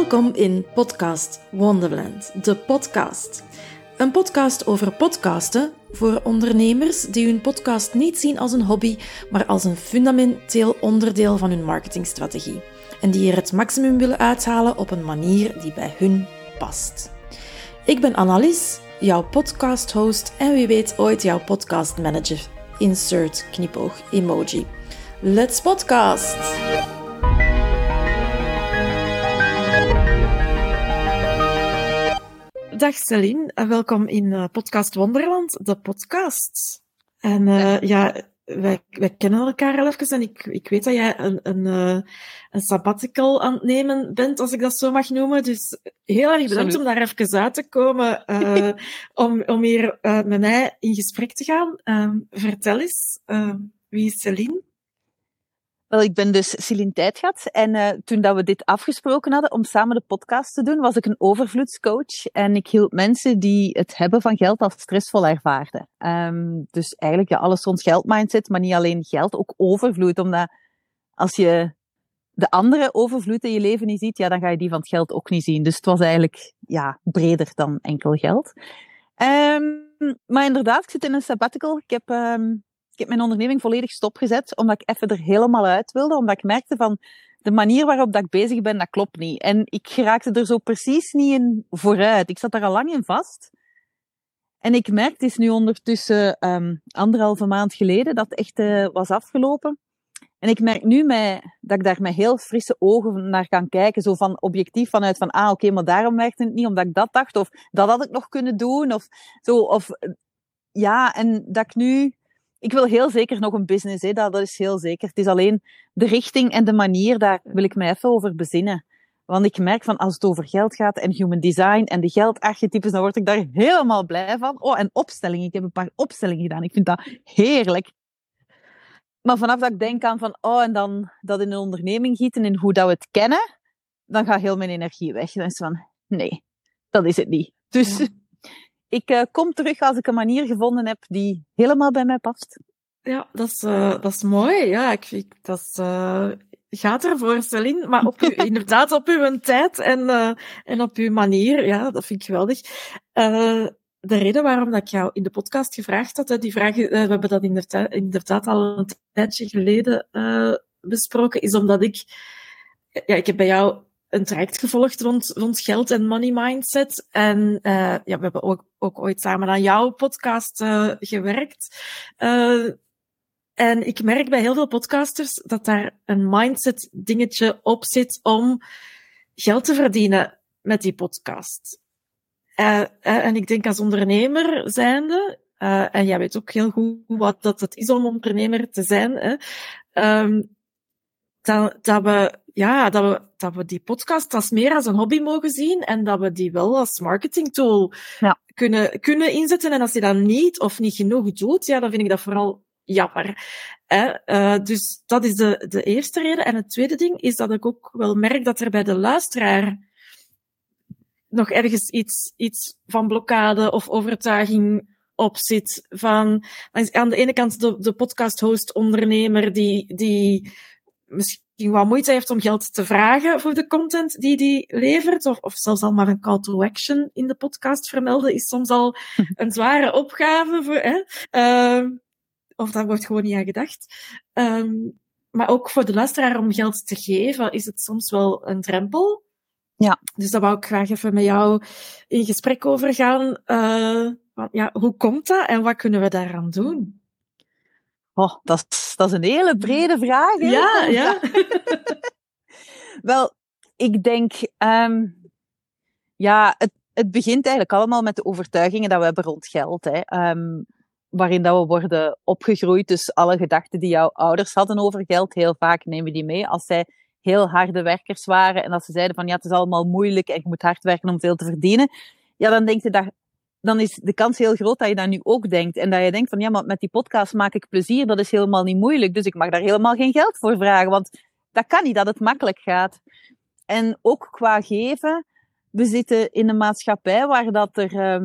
Welkom in Podcast Wonderland, de podcast. Een podcast over podcasten voor ondernemers die hun podcast niet zien als een hobby, maar als een fundamenteel onderdeel van hun marketingstrategie. En die er het maximum willen uithalen op een manier die bij hun past. Ik ben Annelies, jouw podcasthost en wie weet ooit jouw podcastmanager. Insert knipoog emoji. Let's podcast! Dag Céline, en welkom in Podcast Wonderland, de podcast. En wij kennen elkaar al even en ik weet dat jij een sabbatical aan het nemen bent, als ik dat zo mag noemen. Dus heel erg bedankt om daar even uit te komen, om hier met mij in gesprek te gaan. Vertel eens, wie is Céline? Wel, ik ben dus Céline Tytgadt en toen dat we dit afgesproken hadden om samen de podcast te doen, was ik een overvloedscoach en ik hielp mensen die het hebben van geld als stressvol ervaarden. Dus eigenlijk alleszins geldmindset, maar niet alleen geld, ook overvloed. Omdat als je de andere overvloed in je leven niet ziet, dan ga je die van het geld ook niet zien. Dus het was eigenlijk breder dan enkel geld. Maar inderdaad, ik zit in een sabbatical. Ik heb mijn onderneming volledig stopgezet, omdat ik even er helemaal uit wilde. Omdat ik merkte van, de manier waarop dat ik bezig ben, dat klopt niet. En ik raakte er zo precies niet in vooruit. Ik zat daar al lang in vast. En ik merkte, het is nu ondertussen 1,5 maand geleden, dat het echt was afgelopen. En ik merk nu dat ik daar met heel frisse ogen naar kan kijken. Zo van objectief vanuit van, maar daarom werkte het niet, omdat ik dat dacht. Of dat had ik nog kunnen doen. Of zo, en dat ik nu... Ik wil heel zeker nog een business, dat is heel zeker. Het is alleen de richting en de manier, daar wil ik mij even over bezinnen. Want ik merk van, als het over geld gaat en human design en de geldarchetypes, dan word ik daar helemaal blij van. Oh, en opstellingen. Ik heb een paar opstellingen gedaan. Ik vind dat heerlijk. Maar vanaf dat ik denk aan van, en dan dat in een onderneming gieten en hoe dat we het kennen, dan gaat heel mijn energie weg. Dan is het van, nee, dat is het niet. Dus... Ja. Ik kom terug als ik een manier gevonden heb die helemaal bij mij past. Ja, dat is mooi. Ja, dat gaat ervoor, Céline. Maar inderdaad op uw tijd en op uw manier. Ja, dat vind ik geweldig. De reden waarom dat ik jou in de podcast gevraagd had, die vraag, we hebben dat inderdaad al een tijdje geleden besproken, is omdat ik heb bij jou een traject gevolgd rond geld en money mindset. En we hebben ook ooit samen aan jouw podcast gewerkt. En ik merk bij heel veel podcasters dat daar een mindset dingetje op zit om geld te verdienen met die podcast. En ik denk als ondernemer zijnde, en jij weet ook heel goed wat dat is om ondernemer te zijn, hè, dat we die podcast als meer als een hobby mogen zien en dat we die wel als marketingtool kunnen inzetten. En als je dat niet of niet genoeg doet, dan vind ik dat vooral jammer. Dus dat is de eerste reden. En het tweede ding is dat ik ook wel merk dat er bij de luisteraar nog ergens iets van blokkade of overtuiging op zit. Van, aan de ene kant de podcast-host, ondernemer, die misschien wat moeite heeft om geld te vragen voor de content die levert, of zelfs al maar een call to action in de podcast vermelden, is soms al een zware opgave. Of daar wordt gewoon niet aan gedacht. Maar ook voor de luisteraar om geld te geven, is het soms wel een drempel. Ja. Dus daar wou ik graag even met jou in gesprek over gaan. Hoe komt dat en wat kunnen we daaraan doen? Oh, dat is een hele brede vraag. Hè? Ja. Wel, ik denk... het begint eigenlijk allemaal met de overtuigingen dat we hebben rond geld. Hè, waarin dat we worden opgegroeid. Dus alle gedachten die jouw ouders hadden over geld, heel vaak nemen we die mee. Als zij heel harde werkers waren en dat ze zeiden van, het is allemaal moeilijk en je moet hard werken om veel te verdienen. Ja, dan denk je dat... Dan is de kans heel groot dat je dat nu ook denkt. En dat je denkt van, maar met die podcast maak ik plezier. Dat is helemaal niet moeilijk. Dus ik mag daar helemaal geen geld voor vragen. Want dat kan niet, dat het makkelijk gaat. En ook qua geven. We zitten in een maatschappij waar dat er...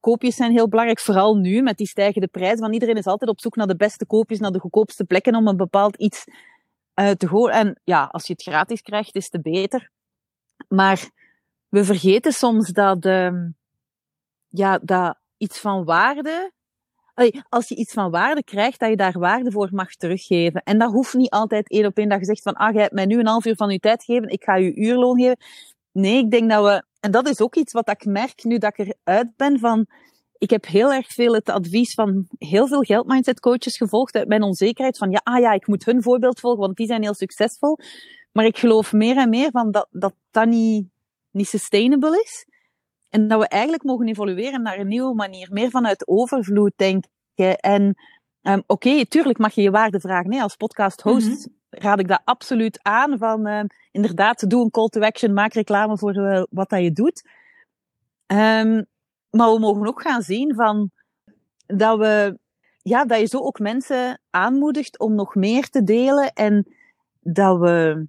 koopjes zijn heel belangrijk. Vooral nu, met die stijgende prijs. Want iedereen is altijd op zoek naar de beste koopjes. Naar de goedkoopste plekken om een bepaald iets te gooien. En als je het gratis krijgt, is het beter. Maar we vergeten soms dat, dat iets van waarde... Als je iets van waarde krijgt, dat je daar waarde voor mag teruggeven. En dat hoeft niet altijd één op één dat je zegt van, ah, jij hebt mij nu een half uur van je tijd gegeven, ik ga je uurloon geven. Nee, ik denk dat we... En dat is ook iets wat ik merk nu dat ik eruit ben van... Ik heb heel erg veel het advies van heel veel geldmindsetcoaches gevolgd uit mijn onzekerheid van, ik moet hun voorbeeld volgen, want die zijn heel succesvol. Maar ik geloof meer en meer van dat niet sustainable is. En dat we eigenlijk mogen evolueren naar een nieuwe manier. Meer vanuit overvloed denken. En oké, tuurlijk mag je je waarde vragen. Nee, als podcast-host raad ik dat absoluut aan. Van inderdaad, doe een call to action. Maak reclame voor wat dat je doet. Maar we mogen ook gaan zien van, dat je zo ook mensen aanmoedigt om nog meer te delen. En dat we...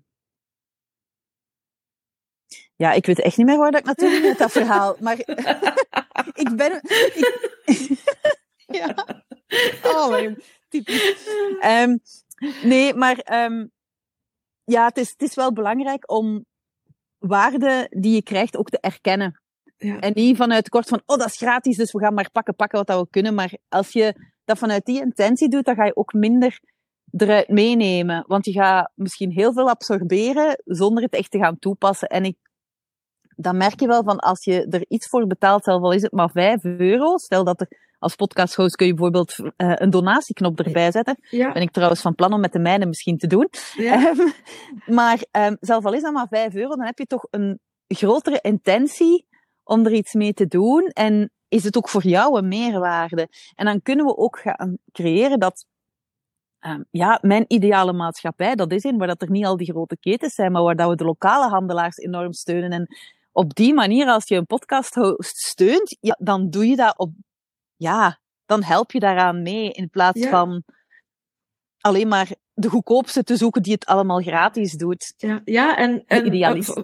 Ja, ik weet echt niet meer waar dat ik naartoe ging met dat verhaal. Maar ik ben... ja. Oh, typisch. Het is wel belangrijk om waarde die je krijgt ook te erkennen. Ja. En niet vanuit tekort van, dat is gratis, dus we gaan maar pakken wat dat we kunnen. Maar als je dat vanuit die intentie doet, dan ga je ook minder eruit meenemen. Want je gaat misschien heel veel absorberen zonder het echt te gaan toepassen. En dan merk je wel van, als je er iets voor betaalt, zelfs al is het maar €5, stel dat er als podcasthost kun je bijvoorbeeld een donatieknop erbij zetten. Ja. Ben ik trouwens van plan om met de mijne misschien te doen. Ja. Maar zelfs al is dat maar €5, dan heb je toch een grotere intentie om er iets mee te doen. En is het ook voor jou een meerwaarde? En dan kunnen we ook gaan creëren dat mijn ideale maatschappij, dat is een waar dat er niet al die grote ketens zijn, maar waar dat we de lokale handelaars enorm steunen. En op die manier, als je een podcast-host steunt, dan doe je dat dan help je daaraan mee, in plaats van alleen maar de goedkoopste te zoeken die het allemaal gratis doet. En idealist.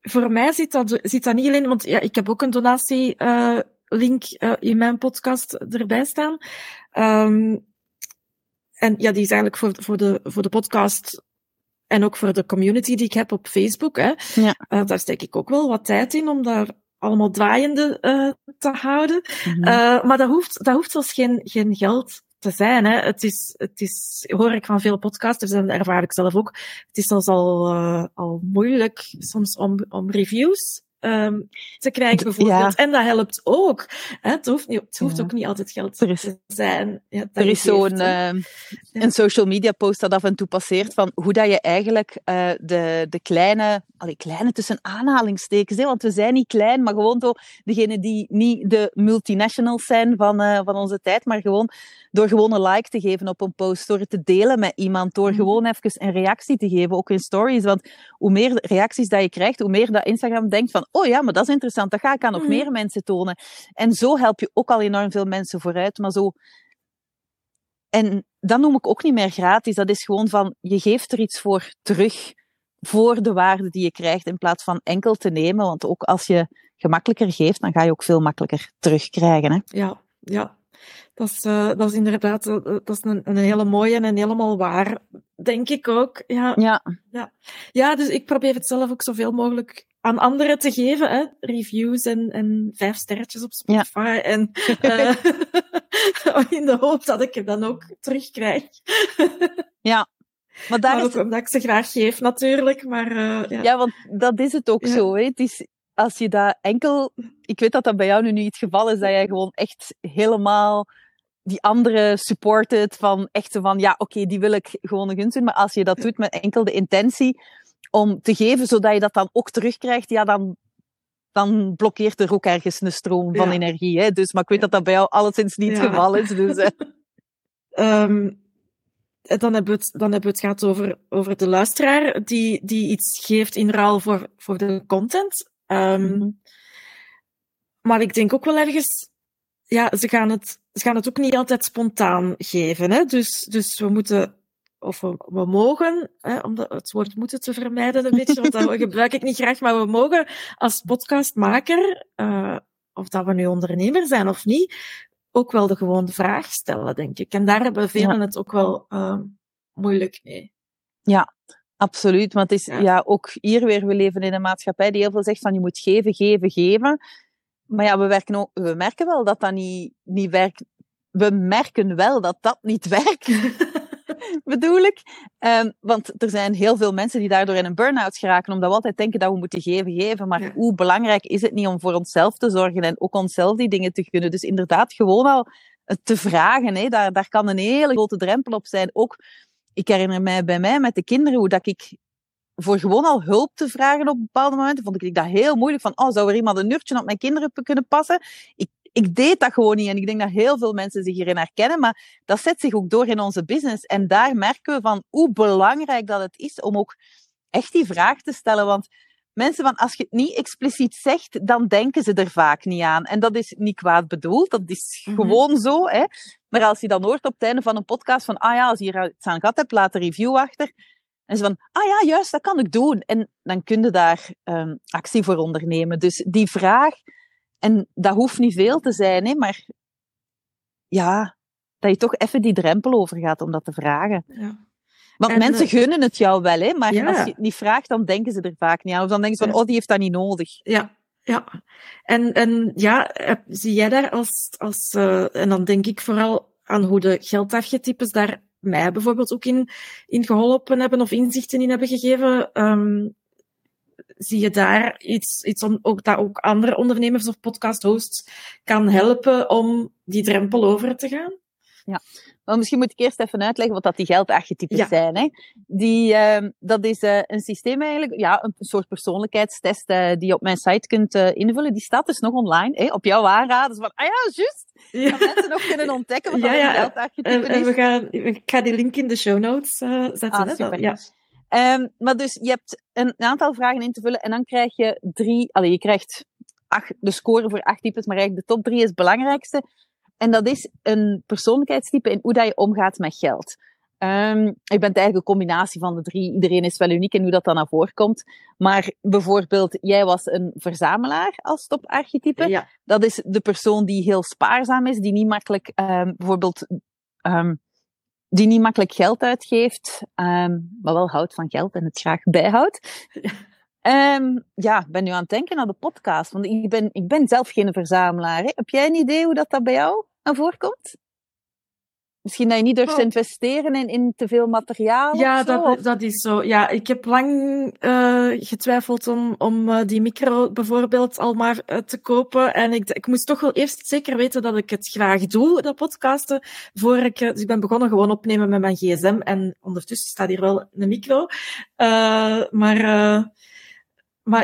Voor mij zit dat niet alleen, want ik heb ook een donatielink in mijn podcast erbij staan. En die is eigenlijk voor de podcast en ook voor de community die ik heb op Facebook. Hè. Ja. Daar steek ik ook wel wat tijd in om daar allemaal draaiende te houden. Mm-hmm. Maar dat hoeft zelfs geen geld te zijn. Hè. Het is, hoor ik van veel podcasters en ervaar ik zelf ook, het is zelfs al moeilijk soms om reviews te krijgen bijvoorbeeld. Ja. En dat helpt ook. Hè? Het hoeft ook niet altijd geld te zijn. Ja, er is een social media post dat af en toe passeert van hoe dat je eigenlijk de kleine tussen aanhalingstekens, hè? Want we zijn niet klein, maar gewoon door degenen die niet de multinationals zijn van onze tijd, maar gewoon door gewoon een like te geven op een post, door het te delen met iemand, door gewoon even een reactie te geven, ook in stories. Want hoe meer reacties dat je krijgt, hoe meer dat Instagram denkt van, maar dat is interessant, dat ga ik aan nog meer mensen tonen. En zo help je ook al enorm veel mensen vooruit, maar zo... En dat noem ik ook niet meer gratis, dat is gewoon van, je geeft er iets voor terug, voor de waarde die je krijgt, in plaats van enkel te nemen, want ook als je gemakkelijker geeft, dan ga je ook veel makkelijker terugkrijgen. Hè? Ja. Dat is inderdaad dat is een hele mooie en een helemaal waar, denk ik ook. Ja, dus ik probeer het zelf ook zoveel mogelijk aan anderen te geven, hè? Reviews en 5 sterretjes op Spotify. Ja. En in de hoop dat ik het dan ook terugkrijg. Ja. Maar ook omdat ik ze graag geef, natuurlijk. Maar, want dat is het ook zo. Hè? Het is... Als je dat enkel... Ik weet dat dat bij jou nu niet het geval is, dat jij gewoon echt helemaal die andere supportet van echt van, die wil ik gewoon een gunst doen. Maar als je dat doet met enkel de intentie om te geven, zodat je dat dan ook terugkrijgt, dan blokkeert er ook ergens een stroom van energie. Hè? Dus, maar ik weet dat dat bij jou alleszins niet het geval is. Dus, Dan hebben we het gehad over de luisteraar die iets geeft in ruil voor de content. Maar ik denk ook wel ergens, ze gaan het ook niet altijd spontaan geven, hè? Dus we moeten, of we mogen, hè, om het woord moeten te vermijden een beetje, want dat gebruik ik niet graag, maar we mogen als podcastmaker, of dat we nu ondernemer zijn of niet, ook wel de gewone vraag stellen, denk ik. En daar hebben velen het ook wel moeilijk mee. Ja. Absoluut, want het is ja, ook hier weer, we leven in een maatschappij die heel veel zegt van je moet geven, geven, geven. Maar ja, we merken wel dat dat niet werkt. We merken wel dat dat niet werkt, bedoel ik. Want er zijn heel veel mensen die daardoor in een burn-out geraken, omdat we altijd denken dat we moeten geven, geven. Maar hoe belangrijk is het niet om voor onszelf te zorgen en ook onszelf die dingen te gunnen? Dus inderdaad, gewoon al te vragen, hè, daar kan een hele grote drempel op zijn. Ook, ik herinner mij bij mij met de kinderen hoe dat ik voor gewoon al hulp te vragen op bepaalde momenten, vond ik dat heel moeilijk. Van, zou er iemand een uurtje op mijn kinderen kunnen passen? Ik deed dat gewoon niet en ik denk dat heel veel mensen zich hierin herkennen, maar dat zet zich ook door in onze business. En daar merken we van hoe belangrijk dat het is om ook echt die vraag te stellen. Want mensen, van als je het niet expliciet zegt, dan denken ze er vaak niet aan. En dat is niet kwaad bedoeld, dat is gewoon zo. Hè? Maar als je dan hoort op het einde van een podcast van, als je hier iets aan gehad hebt, laat een review achter. En ze van, juist, dat kan ik doen. En dan kun je daar actie voor ondernemen. Dus die vraag, en dat hoeft niet veel te zijn, hè, maar ja, dat je toch even die drempel overgaat om dat te vragen. Ja. Want en mensen gunnen het jou wel, hè, maar als je het niet vraagt, dan denken ze er vaak niet aan. Of dan denken ze van, die heeft dat niet nodig. Ja. Ja, zie jij daar en dan denk ik vooral aan hoe de geldarchetypes daar mij bijvoorbeeld ook in geholpen hebben of inzichten in hebben gegeven. Zie je daar iets om ook dat ook andere ondernemers of podcasthosts kan helpen om die drempel over te gaan? Ja, maar misschien moet ik eerst even uitleggen wat dat die geldarchetypes zijn. Hè? Dat is een systeem eigenlijk, een soort persoonlijkheidstest die je op mijn site kunt invullen. Die staat dus nog online, op jouw aanraden. Van, juist! Ja. Dat mensen nog kunnen ontdekken wat dat een geldarchetype is. Ik ga die link in de show notes zetten. Super. Ja. Maar dus, je hebt een aantal vragen in te vullen en dan krijg je je krijgt 8, de score voor 8 types, maar eigenlijk de top 3 is het belangrijkste. En dat is een persoonlijkheidstype in hoe dat je omgaat met geld. Je bent eigenlijk een combinatie van de 3. Iedereen is wel uniek in hoe dat dan naar voren komt. Maar bijvoorbeeld, jij was een verzamelaar als toparchetype. Ja. Dat is de persoon die heel spaarzaam is, die niet makkelijk die niet makkelijk geld uitgeeft, maar wel houdt van geld en het graag bijhoudt. Ik ben nu aan het denken aan de podcast, want ik ben zelf geen verzamelaar. Hè? Heb jij een idee hoe dat bij jou aan voorkomt? Misschien dat je niet durft te investeren in te veel materiaal? Ja, dat is zo. Ja, ik heb lang getwijfeld om die micro bijvoorbeeld al maar te kopen. En ik moest toch wel eerst zeker weten dat ik het graag doe, dat podcasten. Dus ik ben begonnen gewoon opnemen met mijn gsm. En ondertussen staat hier wel een micro. Maar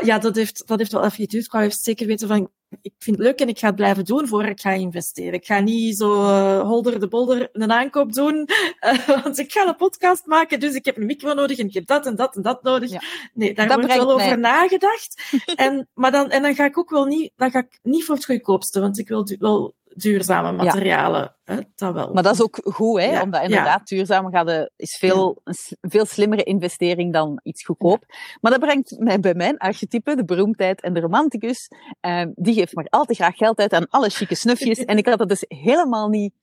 ja, dat heeft wel even geduurd. Ik wou even zeker weten van, ik vind het leuk en ik ga het blijven doen voor ik ga investeren. Ik ga niet zo holder de bolder een aankoop doen, want ik ga een podcast maken, dus ik heb een micro nodig en ik heb dat en dat en dat nodig. Ja. Nee, daar wordt wel over nagedacht. Maar dan ga ik ook wel niet voor het goedkoopste, want ik wil wel duurzame materialen. Ja. Dat wel. Maar dat is ook goed, hè? Ja. Omdat inderdaad duurzaam is veel slimmere investering dan iets goedkoop. Ja. Maar dat brengt mij bij mijn archetype, de beroemdheid en de romanticus. Die geeft maar al te graag geld uit aan alle chique snufjes. En ik had dat dus helemaal niet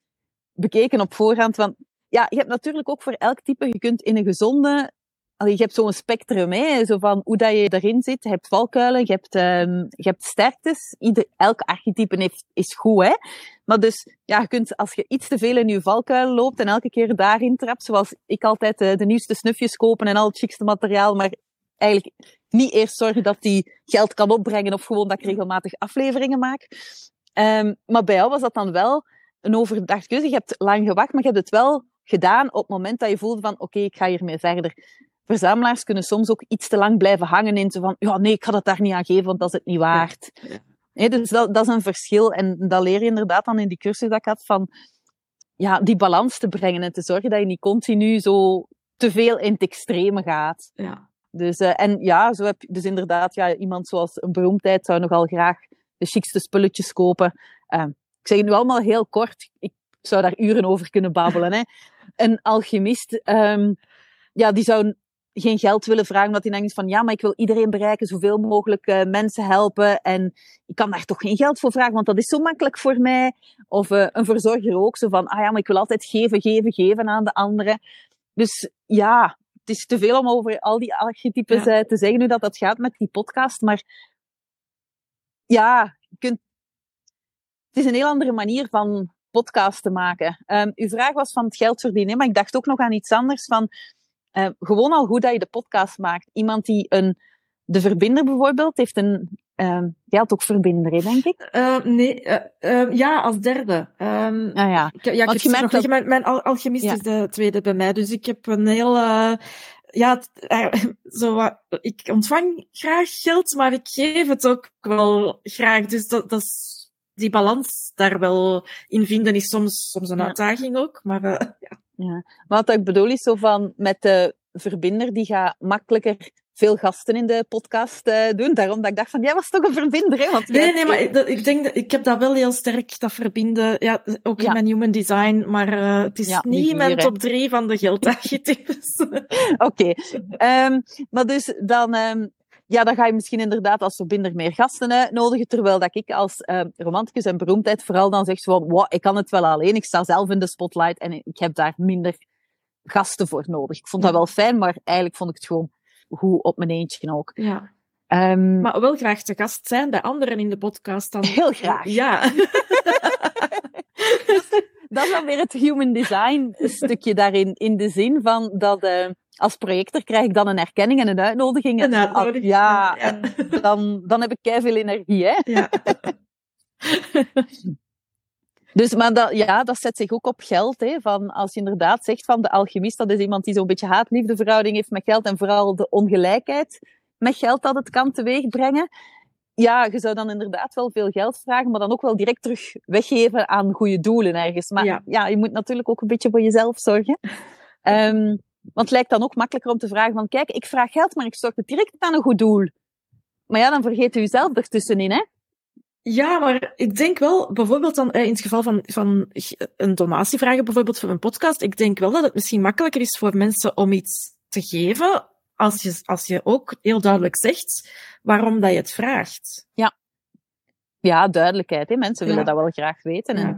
bekeken op voorhand. Want ja, je hebt natuurlijk ook voor elk type, je kunt in een gezonde... Je hebt zo'n spectrum, hè? Zo van hoe dat je erin zit. Je hebt valkuilen, je hebt sterktes. Elk archetype is goed, hè? Maar dus, je kunt, als je iets te veel in je valkuil loopt en elke keer daarin trapt, zoals ik altijd de nieuwste snufjes kopen en al het chicste materiaal, maar eigenlijk niet eerst zorgen dat die geld kan opbrengen of gewoon dat ik regelmatig afleveringen maak. Maar bij jou was dat dan wel een overdacht keuze. Je hebt lang gewacht, maar je hebt het wel gedaan op het moment dat je voelde van oké, ik ga hiermee verder. Verzamelaars kunnen soms ook iets te lang blijven hangen in van, ik ga dat daar niet aan geven, want dat is het niet waard. Ja. Nee, dus dat is een verschil. En dat leer je inderdaad dan in die cursus dat ik had, van die balans te brengen en te zorgen dat je niet continu zo te veel in het extreme gaat. Ja. Dus, zo heb je dus inderdaad iemand zoals een beroemdheid zou nogal graag de chicste spulletjes kopen. Ik zeg het nu allemaal heel kort. Ik zou daar uren over kunnen babbelen. Hè. Een alchemist, die zou geen geld willen vragen, omdat hij denkt van, maar ik wil iedereen bereiken, zoveel mogelijk mensen helpen en ik kan daar toch geen geld voor vragen, want dat is zo makkelijk voor mij. Of een verzorger ook, zo van, maar ik wil altijd geven, geven, geven aan de anderen. Dus ja, is te veel om over al die archetypes te zeggen, nu dat gaat met die podcast. Maar ja, het is een heel andere manier van podcast te maken. Uw vraag was van het geld verdienen, maar ik dacht ook nog aan iets anders. Van gewoon al hoe dat je de podcast maakt. Iemand die de verbinder bijvoorbeeld heeft een... jij had ook verbinder, denk ik? Nee, als derde. Mijn alchemist is de tweede bij mij, dus ik heb een heel... ik ontvang graag geld, maar ik geef het ook wel graag. Dus dat is... Die balans daar wel in vinden is soms een uitdaging ook. Maar wat ik bedoel is zo van, met de verbinder, die gaat makkelijker veel gasten in de podcast doen. Daarom dat ik dacht van, jij was toch een verbinder, hè? Want ik heb dat wel heel sterk, dat verbinden. Ja, ook in mijn human design, maar het is niet mijn top 3 van de geldarchetypes. Oké. Maar dus dan... dan ga je misschien inderdaad als verbinder meer gasten nodigen, terwijl dat ik als romanticus en beroemdheid vooral dan zeg van, wow, ik kan het wel alleen, ik sta zelf in de spotlight en ik heb daar minder gasten voor nodig. Ik vond dat wel fijn, maar eigenlijk vond ik het gewoon goed op mijn eentje ook. Ja. Maar wel graag te gast zijn bij anderen in de podcast dan. Heel graag. Ja. Dat is dan weer het human design stukje daarin, in de zin van dat... Als projector krijg ik dan een erkenning en een uitnodiging. Dan heb ik keiveel energie, hè? Ja. Dus, maar dat zet zich ook op geld, hè? Van, als je inderdaad zegt van de alchemist, dat is iemand die zo'n beetje haat-liefde verhouding heeft met geld en vooral de ongelijkheid met geld dat het kan teweegbrengen. Ja, je zou dan inderdaad wel veel geld vragen, maar dan ook wel direct terug weggeven aan goede doelen ergens. Maar je moet natuurlijk ook een beetje voor jezelf zorgen. Want het lijkt dan ook makkelijker om te vragen van, kijk, ik vraag geld, maar ik stort het direct aan een goed doel. Maar ja, dan vergeet u zelf ertussenin, hè? Ja, maar ik denk wel, bijvoorbeeld dan in het geval van een donatie vragen, bijvoorbeeld voor een podcast, ik denk wel dat het misschien makkelijker is voor mensen om iets te geven, als je ook heel duidelijk zegt waarom dat je het vraagt. Ja, duidelijkheid, hè? Mensen willen dat wel graag weten, hè? Ja.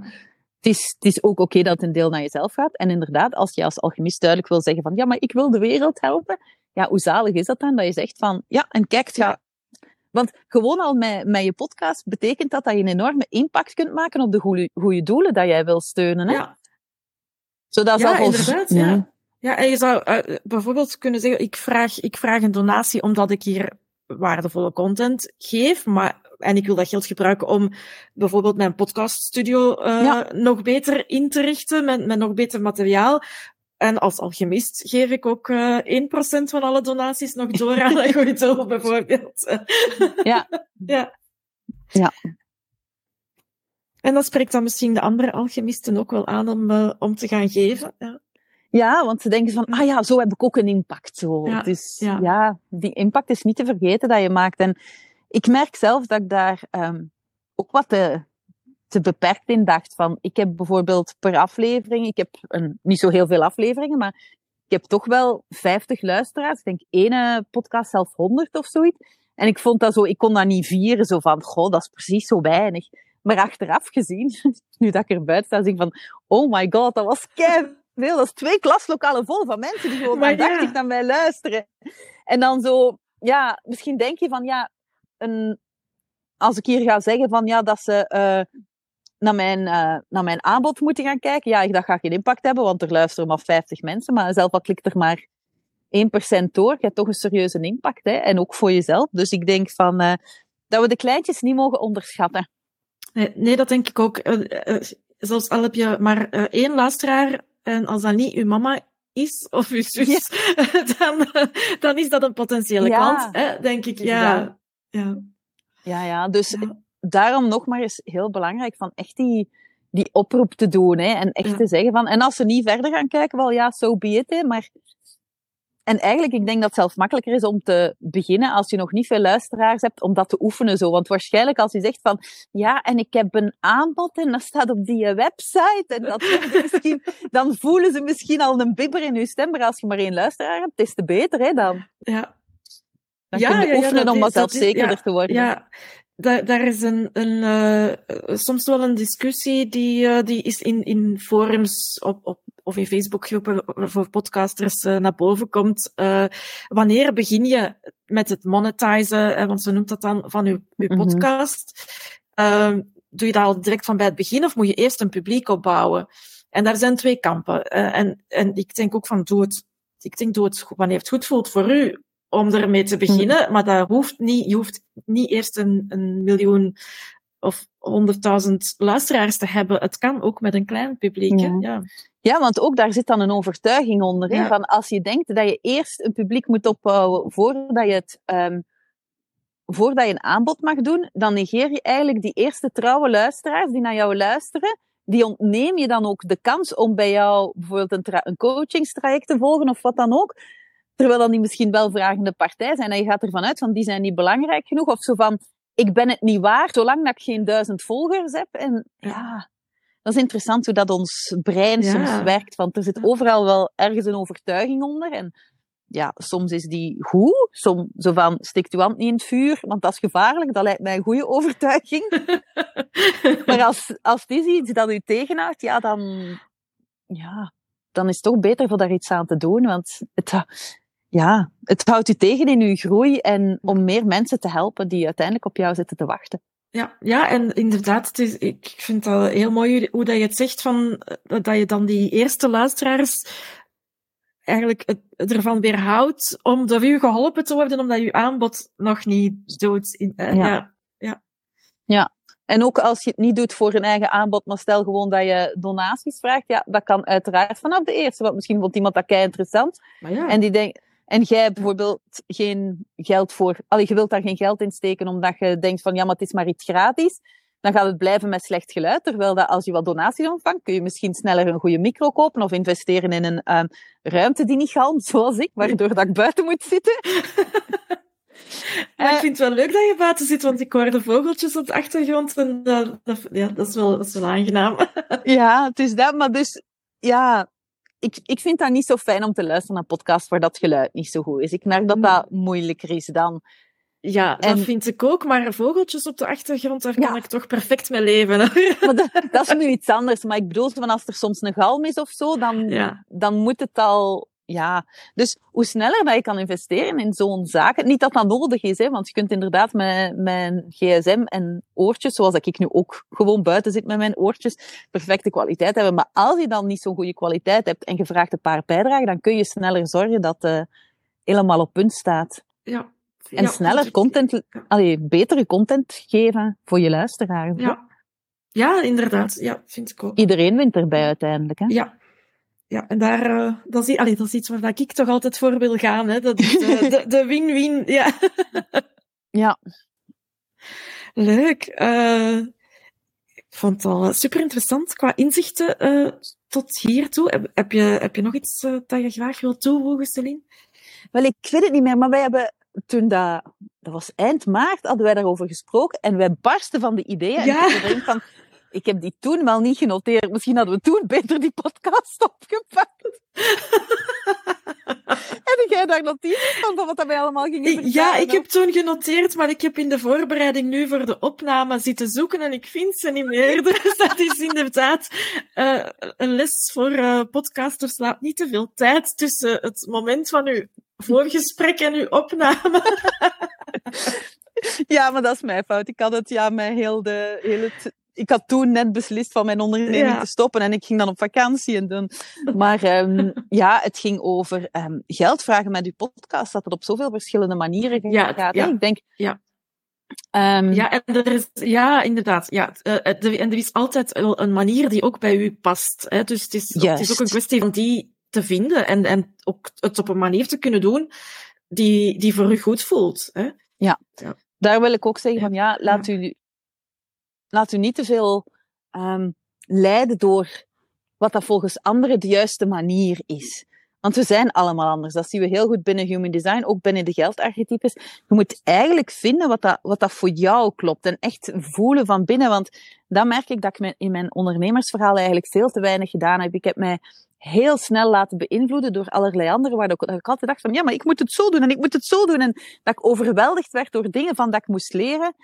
Het is ook oké dat een deel naar jezelf gaat. En inderdaad, als je als alchemist duidelijk wil zeggen van, ja, maar ik wil de wereld helpen. Ja, hoe zalig is dat dan? Dat je zegt van, want gewoon al met je podcast betekent dat je een enorme impact kunt maken op de goede doelen dat jij wil steunen, hè? Ja. Zodat inderdaad, Ja, en je zou bijvoorbeeld kunnen zeggen, ik vraag een donatie omdat ik hier waardevolle content geef, en ik wil dat geld gebruiken om bijvoorbeeld mijn podcaststudio nog beter in te richten, met nog beter materiaal. En als alchemist geef ik ook 1% van alle donaties nog door aan een goede doel, bijvoorbeeld. Ja. En dat spreekt dan misschien de andere alchemisten ook wel aan om te gaan geven. Ja, want ze denken van, zo heb ik ook een impact. Zo. Ja, dus die impact is niet te vergeten dat je maakt. En ik merk zelf dat ik daar ook wat te beperkt in dacht. Van, ik heb bijvoorbeeld per aflevering, niet zo heel veel afleveringen, maar ik heb toch wel 50 luisteraars. Ik denk één podcast zelf 100 of zoiets. En ik vond dat zo, ik kon dat niet vieren. Zo van, goh, dat is precies zo weinig. Maar achteraf gezien, nu dat ik er buiten sta, denk ik van, oh my god, dat was keihard. Veel, dat is 2 klaslokalen vol van mensen die gewoon aandachtig naar mij luisteren. En dan zo, misschien denk je van, als ik hier ga zeggen van, dat ze naar mijn aanbod moeten gaan kijken, dat gaat geen impact hebben, want er luisteren maar 50 mensen, maar zelf al klikt er maar 1% door, je hebt toch een serieuze impact, hè? En ook voor jezelf. Dus ik denk van, dat we de kleintjes niet mogen onderschatten. Nee, dat denk ik ook. Zelfs al heb je maar 1 luisteraar, en als dat niet uw mama is, of uw zus, dan is dat een potentiële klant, hè, denk ik. Dus daarom nog maar eens heel belangrijk van echt die oproep te doen, hè, en echt te zeggen van... En als ze niet verder gaan kijken, wel so be it, hè, maar... En eigenlijk, ik denk dat het zelfs makkelijker is om te beginnen als je nog niet veel luisteraars hebt, om dat te oefenen zo. Want waarschijnlijk als je zegt van, en ik heb een aanbod en dat staat op die website en dat dan voelen ze misschien al een bibber in hun stem. Maar als je maar 1 luisteraar hebt, is het beter, hè, dan. Dan kun je oefenen om wat zelfzekerder te worden. Ja, Daar is soms wel een discussie die is in forums of in Facebookgroepen voor podcasters naar boven komt. Wanneer begin je met het monetizen, want ze noemt dat dan, van uw podcast? Doe je dat al direct van bij het begin of moet je eerst een publiek opbouwen? En daar zijn twee kampen. En ik denk ook van, doe het wanneer het goed voelt voor u. Om ermee te beginnen, maar dat hoeft niet. Je hoeft niet eerst een 1 miljoen of 100.000 luisteraars te hebben. Het kan ook met een klein publiek. Ja, ja, want ook daar zit dan een overtuiging onder. Ja. Van als je denkt dat je eerst een publiek moet opbouwen voordat je een aanbod mag doen, dan negeer je eigenlijk die eerste trouwe luisteraars die naar jou luisteren. Die ontneem je dan ook de kans om bij jou bijvoorbeeld een coachingstraject te volgen of wat dan ook. Terwijl dan die misschien wel vragende partij zijn. En je gaat ervan uit, van die zijn niet belangrijk genoeg. Of zo van, ik ben het niet waard, zolang dat ik geen 1000 volgers heb. En ja, dat is interessant hoe dat ons brein soms werkt. Want er zit overal wel ergens een overtuiging onder. En ja, soms is die goed. Soms zo van, stikt uw hand niet in het vuur, want dat is gevaarlijk. Dat lijkt mij een goede overtuiging. Maar als die iets dat u tegenhoudt, ja, dan is het toch beter om daar iets aan te doen. Want het houdt u tegen in uw groei en om meer mensen te helpen die uiteindelijk op jou zitten te wachten. Ja, en inderdaad, ik vind dat heel mooi hoe dat je het zegt, van dat je dan die eerste luisteraars eigenlijk ervan weerhoudt om door u geholpen te worden, omdat je aanbod nog niet doet. En ook als je het niet doet voor een eigen aanbod, maar stel gewoon dat je donaties vraagt, ja, dat kan uiteraard vanaf de eerste, want misschien vond iemand dat kei interessant. Ja. En die denkt, en jij bijvoorbeeld geen geld voor, je wilt daar geen geld in steken, omdat je denkt van, ja, maar het is maar iets gratis, dan gaat het blijven met slecht geluid, terwijl dat als je wat donaties ontvangt, kun je misschien sneller een goede micro kopen of investeren in een ruimte die niet galmt, zoals ik, waardoor dat ik buiten moet zitten. Maar ik vind het wel leuk dat je buiten zit, want ik hoor de vogeltjes op de achtergrond en dat is wel aangenaam. Ja, het is dat, maar dus ja, ik vind dat niet zo fijn om te luisteren naar podcasts waar dat geluid niet zo goed is. Ik merk dat moeilijker is dan. Ja, dat vind ik ook, maar vogeltjes op de achtergrond, daar kan ik toch perfect mee leven. Maar dat is nu iets anders, maar ik bedoel, van als er soms een galm is of zo, dan moet het al... Ja, dus hoe sneller dat je kan investeren in zo'n zaken, niet dat dat nodig is, hè, want je kunt inderdaad met mijn gsm en oortjes, zoals ik nu ook gewoon buiten zit met mijn oortjes, perfecte kwaliteit hebben. Maar als je dan niet zo'n goede kwaliteit hebt en je vraagt een paar bijdragen, dan kun je sneller zorgen dat het helemaal op punt staat. Ja. En sneller content, betere content geven voor je luisteraars. Ja, ja, inderdaad. Ja, vind ik ook. Iedereen wint erbij uiteindelijk, hè? Ja. Ja, en daar, dat is iets waar ik toch altijd voor wil gaan. Hè? Dat is de win-win. Ja. Ja. Leuk. Ik vond het al super interessant qua inzichten tot hiertoe. Heb je nog iets dat je graag wilt toevoegen, Céline? Wel, ik weet het niet meer, maar wij hebben toen dat was eind maart, hadden wij daarover gesproken en wij barsten van de ideeën. Ja. Ik heb die toen wel niet genoteerd. Misschien hadden we toen beter die podcast opgepakt. En jij daar notities van wat wij allemaal gingen vertellen? Ja, ik heb toen genoteerd, maar ik heb in de voorbereiding nu voor de opname zitten zoeken en ik vind ze niet meer. Dus dat is inderdaad een les voor podcasters. Laat niet te veel tijd tussen het moment van uw voorgesprek en uw opname. Ja, maar dat is mijn fout. Ik had het met ik had toen net beslist van mijn onderneming te stoppen en ik ging dan op vakantie. En dan... Maar het ging over geld vragen met uw podcast, dat het op zoveel verschillende manieren gaat. Ja. Ik denk... Ja. Inderdaad. Ja. En er is altijd wel een manier die ook bij u past. Hè? Dus het is ook een kwestie van die te vinden en ook het op een manier te kunnen doen die voor u goed voelt. Hè? Ja. Ja, daar wil ik ook zeggen van Laat u niet te veel leiden door wat dat volgens anderen de juiste manier is. Want we zijn allemaal anders. Dat zien we heel goed binnen Human Design, ook binnen de geldarchetypes. Je moet eigenlijk vinden wat dat voor jou klopt. En echt voelen van binnen. Want dan merk ik dat ik in mijn ondernemersverhaal eigenlijk veel te weinig gedaan heb. Ik heb mij heel snel laten beïnvloeden door allerlei anderen, waar ik altijd dacht van, ja, maar ik moet het zo doen en ik moet het zo doen. En dat ik overweldigd werd door dingen van dat ik moest leren.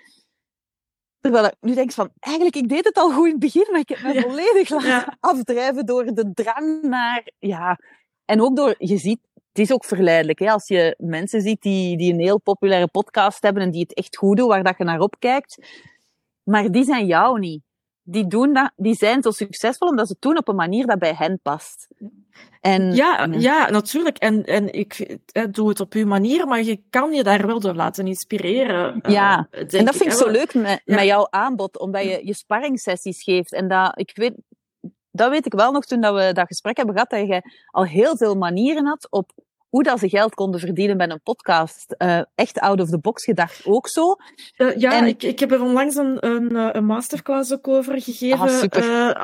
Terwijl ik nu denk van, eigenlijk, ik deed het al goed in het begin, maar ik heb me volledig laten afdrijven door de drang naar... Ja. En ook door, je ziet, het is ook verleidelijk. Hè? Als je mensen ziet die een heel populaire podcast hebben en die het echt goed doen, waar dat je naar opkijkt. Maar die zijn jou niet. Die doen dat, die zijn zo succesvol omdat ze het doen op een manier dat bij hen past. En, ja, natuurlijk. En ik doe het op uw manier, maar je kan je daar wel door laten inspireren. Ja, en dat vind ik zo leuk met jouw aanbod, omdat je sparringssessies geeft. En dat weet ik wel nog toen dat we dat gesprek hebben gehad, dat je al heel veel manieren had op hoe dat ze geld konden verdienen bij een podcast. Echt out of the box gedacht ook zo. Ik heb er onlangs een masterclass ook over gegeven.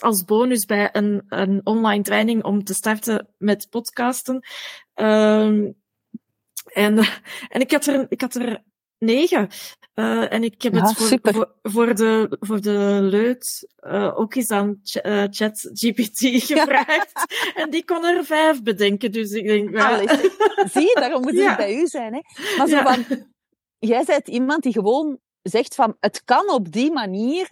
Als bonus bij een online training om te starten met podcasten. En ik had er 9. En ik heb het voor de leut ook eens aan ChatGPT gevraagd. En die kon er 5 bedenken. Dus ik denk... Ja. Allee, zie, daarom moet ik bij u zijn. Hè? Maar zo van... Jij bent iemand die gewoon zegt van... Het kan op die manier.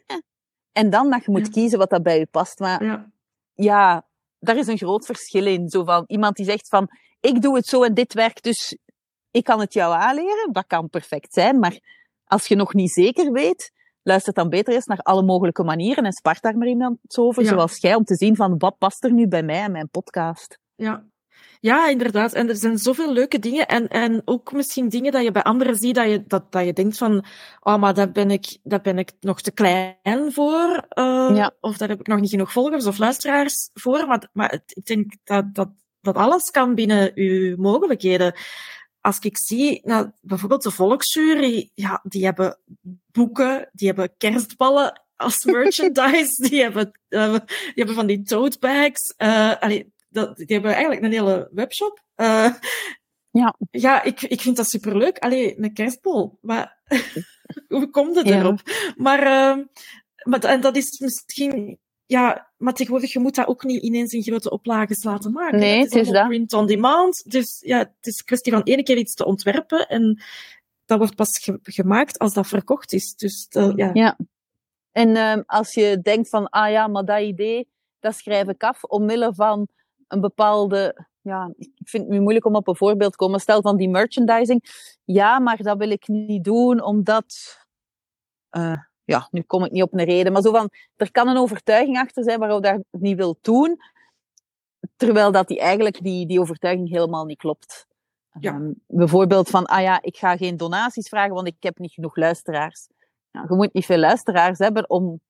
En dan dat je moet kiezen wat dat bij je past. Maar ja, daar is een groot verschil in. Zo van iemand die zegt van... Ik doe het zo en dit werkt, dus... Ik kan het jou aanleren, dat kan perfect zijn, maar als je nog niet zeker weet, luister dan beter eens naar alle mogelijke manieren en spart daar maar iemand over, zoals jij, om te zien van wat past er nu bij mij en mijn podcast. Ja. Ja, inderdaad. En er zijn zoveel leuke dingen. En ook misschien dingen dat je bij anderen ziet, dat je denkt van, oh, maar daar ben ik nog te klein voor. Of daar heb ik nog niet genoeg volgers of luisteraars voor. Maar ik denk dat alles kan binnen uw mogelijkheden. Als ik zie, nou, bijvoorbeeld de Volksjury, ja, die hebben boeken, die hebben kerstballen als merchandise, die hebben van die tote bags, die hebben eigenlijk een hele webshop. Ik vind dat superleuk. Een kerstbol, maar hoe komt het erop? Maar dat is misschien... Ja, maar tegenwoordig, je moet dat ook niet ineens in grote oplages laten maken. Nee, het is dat. Print on demand. Dus ja, het is een kwestie van 1 keer iets te ontwerpen. En dat wordt pas gemaakt als dat verkocht is. Dus ja. En als je denkt van, ah ja, maar dat idee, dat schrijf ik af. Omwille van een bepaalde... Ja, ik vind het nu moeilijk om op een voorbeeld te komen. Stel van die merchandising. Ja, maar dat wil ik niet doen, omdat... Ja, nu kom ik niet op een reden. Maar zo van, er kan een overtuiging achter zijn waarom dat niet wil doen. Terwijl dat die overtuiging helemaal niet klopt. Ja. Bijvoorbeeld van, ik ga geen donaties vragen, want ik heb niet genoeg luisteraars. Nou, je moet niet veel luisteraars hebben om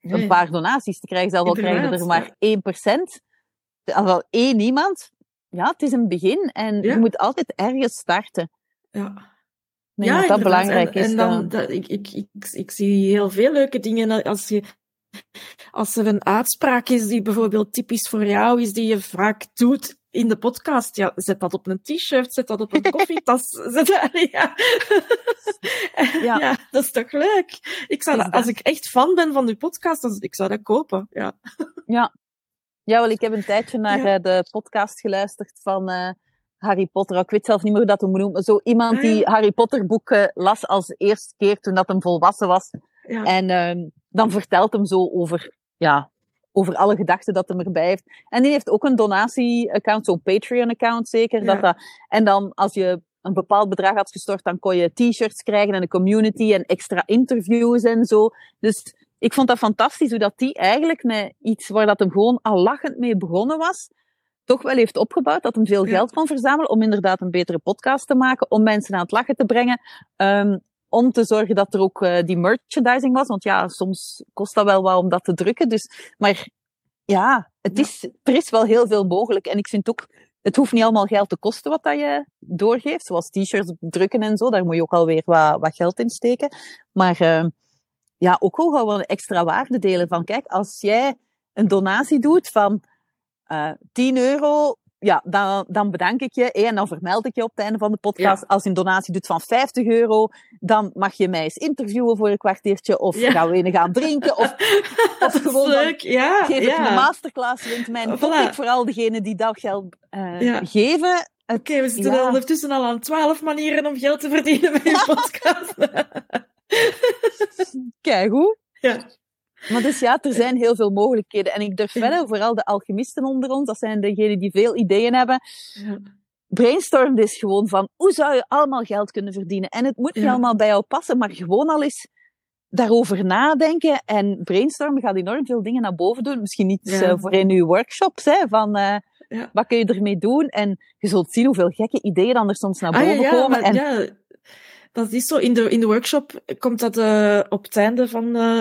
een paar donaties te krijgen. Zelfs al krijgen er maar 1%. Al 1 iemand. Ja, het is een begin. En je moet altijd ergens starten. Ja. Ja, dat inderdaad. Belangrijk is. En dan, ik zie heel veel leuke dingen. Als er een uitspraak is die bijvoorbeeld typisch voor jou is, die je vaak doet in de podcast, ja, zet dat op een t-shirt, zet dat op een koffietas. Ja, dat is toch leuk? Als ik echt fan ben van die podcast, ik zou dat kopen. Ja, ja wel, ik heb een tijdje naar de podcast geluisterd van... Harry Potter, ik weet zelf niet meer hoe dat hem noemt, maar zo iemand die Harry Potter boeken las als eerste keer toen dat hem volwassen was. Ja. En dan vertelt hem zo over alle gedachten dat hem erbij heeft. En die heeft ook een donatie-account, zo'n Patreon-account zeker. Ja. En dan als je een bepaald bedrag had gestort, dan kon je t-shirts krijgen en een community en extra interviews en zo. Dus ik vond dat fantastisch hoe dat die eigenlijk met iets waar dat hem gewoon al lachend mee begonnen was, toch wel heeft opgebouwd, dat hem veel geld kon verzamelen om inderdaad een betere podcast te maken, om mensen aan het lachen te brengen, om te zorgen dat er ook die merchandising was, want ja, soms kost dat wel wat om dat te drukken, dus, maar ja, er is wel heel veel mogelijk, en ik vind ook, het hoeft niet allemaal geld te kosten wat dat je doorgeeft, zoals t-shirts drukken en zo, daar moet je ook alweer wat geld in steken, maar ja, ook gewoon wel een extra waarde delen van, kijk, als jij een donatie doet van €10, ja, dan bedank ik je. En dan vermeld ik je op het einde van de podcast. Ja. Als je een donatie doet van €50, dan mag je mij eens interviewen voor een kwartiertje. Of gaan we gaan drinken. Of gewoon leuk. Geef ik een masterclass rond mijn topic. Vooral degenen die dat geld geven. Oké, we zitten ondertussen al aan 12 manieren om geld te verdienen met je podcast. Kijk hoe. Ja. Maar dus ja, er zijn heel veel mogelijkheden. En ik durf verder, vooral de alchemisten onder ons, dat zijn degenen die veel ideeën hebben. Ja. Brainstorm is gewoon van, hoe zou je allemaal geld kunnen verdienen? En het moet niet allemaal bij jou passen, maar gewoon al eens daarover nadenken. En brainstormen gaat enorm veel dingen naar boven doen. Misschien niet voor in uw workshops, hè, van... Wat kun je ermee doen? En je zult zien hoeveel gekke ideeën dan er soms naar boven komen. Maar, en... ja, dat is zo. In de workshop komt dat op het einde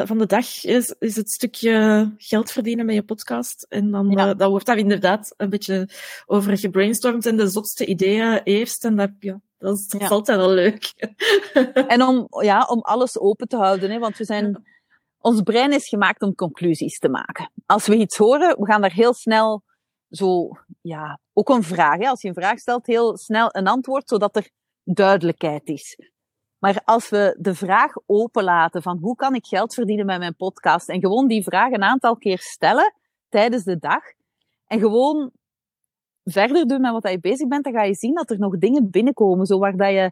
van de dag. Is het stukje geld verdienen met je podcast. En dan, dan wordt daar inderdaad een beetje over gebrainstormd. En de zotste ideeën eerst. En dat is altijd wel leuk. En om alles open te houden. Hè, want we zijn... Ons brein is gemaakt om conclusies te maken. Als we iets horen, we gaan daar heel snel... ook een vraag. Hè? Als je een vraag stelt, heel snel een antwoord, zodat er duidelijkheid is. Maar als we de vraag openlaten van hoe kan ik geld verdienen met mijn podcast, en gewoon die vraag een aantal keer stellen tijdens de dag, en gewoon verder doen met wat je bezig bent, dan ga je zien dat er nog dingen binnenkomen, zo waar dat je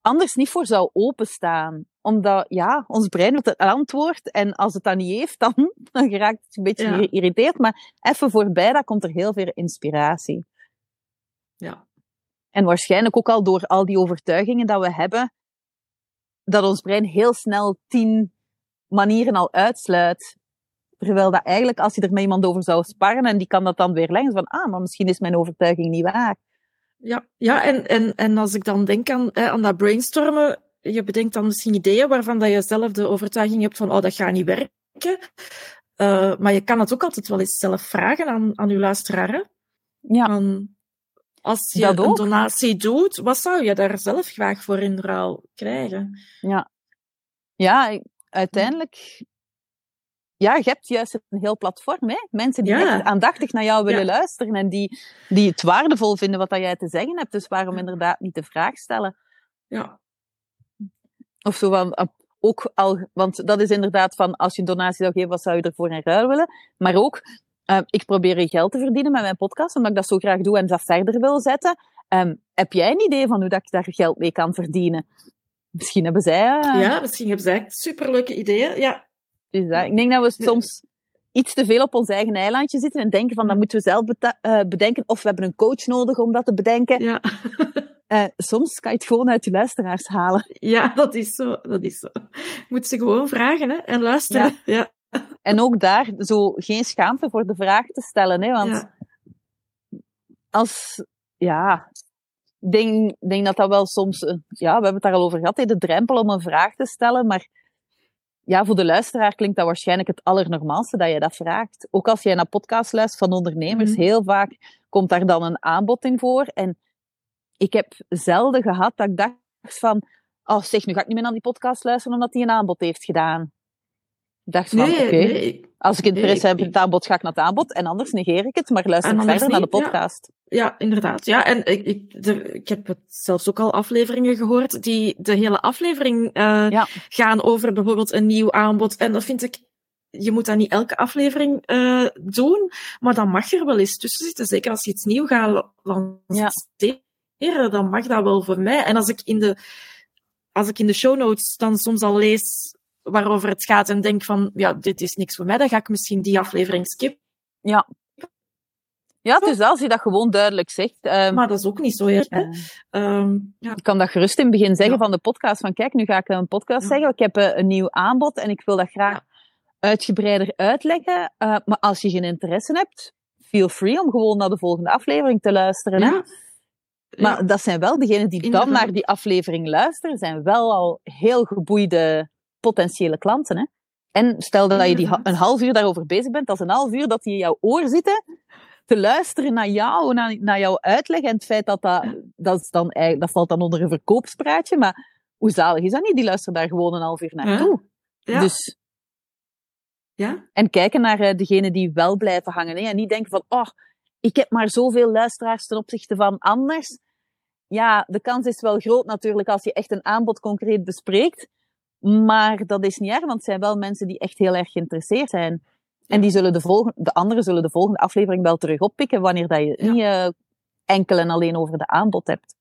anders niet voor zou openstaan. Omdat, ons brein wordt het antwoord. En als het dat niet heeft, dan geraakt het een beetje geïrriteerd. Maar even voorbij, daar komt er heel veel inspiratie. Ja. En waarschijnlijk ook al door al die overtuigingen dat we hebben, dat ons brein heel snel 10 manieren al uitsluit. Terwijl dat eigenlijk, als je er met iemand over zou sparren, en die kan dat dan weer leggen, van, maar misschien is mijn overtuiging niet waar. Ja, en als ik dan denk aan dat brainstormen, je bedenkt dan misschien ideeën waarvan dat je zelf de overtuiging hebt van, dat gaat niet werken. Maar je kan het ook altijd wel eens zelf vragen aan je luisteraar. Ja. Als je een donatie doet, wat zou je daar zelf graag voor in ruil krijgen? Ja, uiteindelijk... Ja, je hebt juist een heel platform, hè? Mensen die echt aandachtig naar jou willen luisteren en die het waardevol vinden wat dat jij te zeggen hebt. Dus waarom inderdaad niet de vraag stellen? Ja. Of zo van, ook al, want dat is inderdaad van, als je een donatie zou geven, wat zou je ervoor in ruil willen? Maar ook, ik probeer geld te verdienen met mijn podcast, omdat ik dat zo graag doe en dat verder wil zetten. Heb jij een idee van hoe dat ik daar geld mee kan verdienen? Misschien hebben zij... misschien hebben zij superleuke ideeën, Dus ik denk dat we soms iets te veel op ons eigen eilandje zitten en denken van, dat moeten we zelf bedenken, of we hebben een coach nodig om dat te bedenken. Ja. Soms kan je het gewoon uit je luisteraars halen. Ja, dat is zo. Je moet ze gewoon vragen, hè, en luisteren. Ja. Ja. En ook daar zo geen schaamte voor de vraag te stellen, hè, want ik denk dat wel soms, we hebben het daar al over gehad, hè, de drempel om een vraag te stellen, maar ja, voor de luisteraar klinkt dat waarschijnlijk het allernormaalste dat je dat vraagt. Ook als jij naar podcasts luistert van ondernemers, heel vaak komt daar dan een aanbod in voor. En ik heb zelden gehad dat ik dacht van, nu ga ik niet meer naar die podcast luisteren omdat die een aanbod heeft gedaan. Ik dacht van, als ik interesse heb in het aanbod, ga ik naar het aanbod. En anders negeer ik het, maar luister ik verder naar de podcast. Ja, inderdaad. Ja, en ik heb het zelfs ook al afleveringen gehoord die de hele aflevering gaan over bijvoorbeeld een nieuw aanbod. En dat vind ik, je moet dat niet elke aflevering doen, maar dan mag er wel eens tussen zitten. Zeker als je iets nieuw gaat lanceren, dan mag dat wel voor mij. En als ik in de show notes dan soms al lees waarover het gaat en denk van, dit is niks voor mij, dan ga ik misschien die aflevering skippen. Ja. Ja, dus als je dat gewoon duidelijk zegt... maar dat is ook niet zo erg, hè? Ik kan dat gerust in het begin zeggen van de podcast. Van kijk, nu ga ik een podcast zeggen. Ik heb een nieuw aanbod en ik wil dat graag uitgebreider uitleggen. Maar als je geen interesse hebt, feel free om gewoon naar de volgende aflevering te luisteren. Ja. Hè? Maar dat zijn wel degenen die dan naar die aflevering luisteren, zijn wel al heel geboeide potentiële klanten, hè? En stel dat je die een half uur daarover bezig bent, dat is een half uur dat die in jouw oor zitten... te luisteren naar jou, naar jouw uitleg en het feit dat valt dan onder een verkoopspraatje, maar hoe zalig is dat niet? Die luisteren daar gewoon een half uur naartoe. Ja. Dus, en kijken naar degenen die wel blijven hangen, hè, en niet denken van, ik heb maar zoveel luisteraars ten opzichte van anders. Ja, de kans is wel groot natuurlijk als je echt een aanbod concreet bespreekt, maar dat is niet erg, want het zijn wel mensen die echt heel erg geïnteresseerd zijn. En die zullen de anderen zullen de volgende aflevering wel terug oppikken wanneer dat je niet enkel en alleen over de aanbod hebt.